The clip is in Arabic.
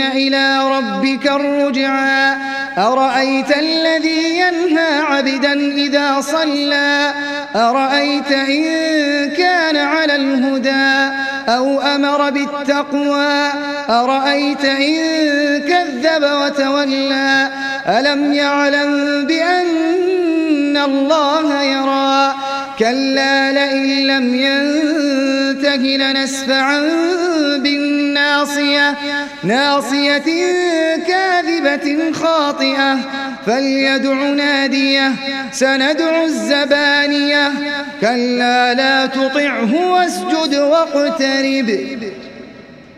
إلى ربك الرجعى أرأيت الذي ينهى عبدا إذا صلى أرأيت إن كان على الهدى أو أمر بالتقوى أرأيت إن كذب وتولى ألم يعلم بأن الله يرى كلا لئن لم ينته لنسفعا بالناصية ناصية كاذبة خاطئة فليدع ناديه سندع الزبانية كلا لا تطعه واسجد واقترب.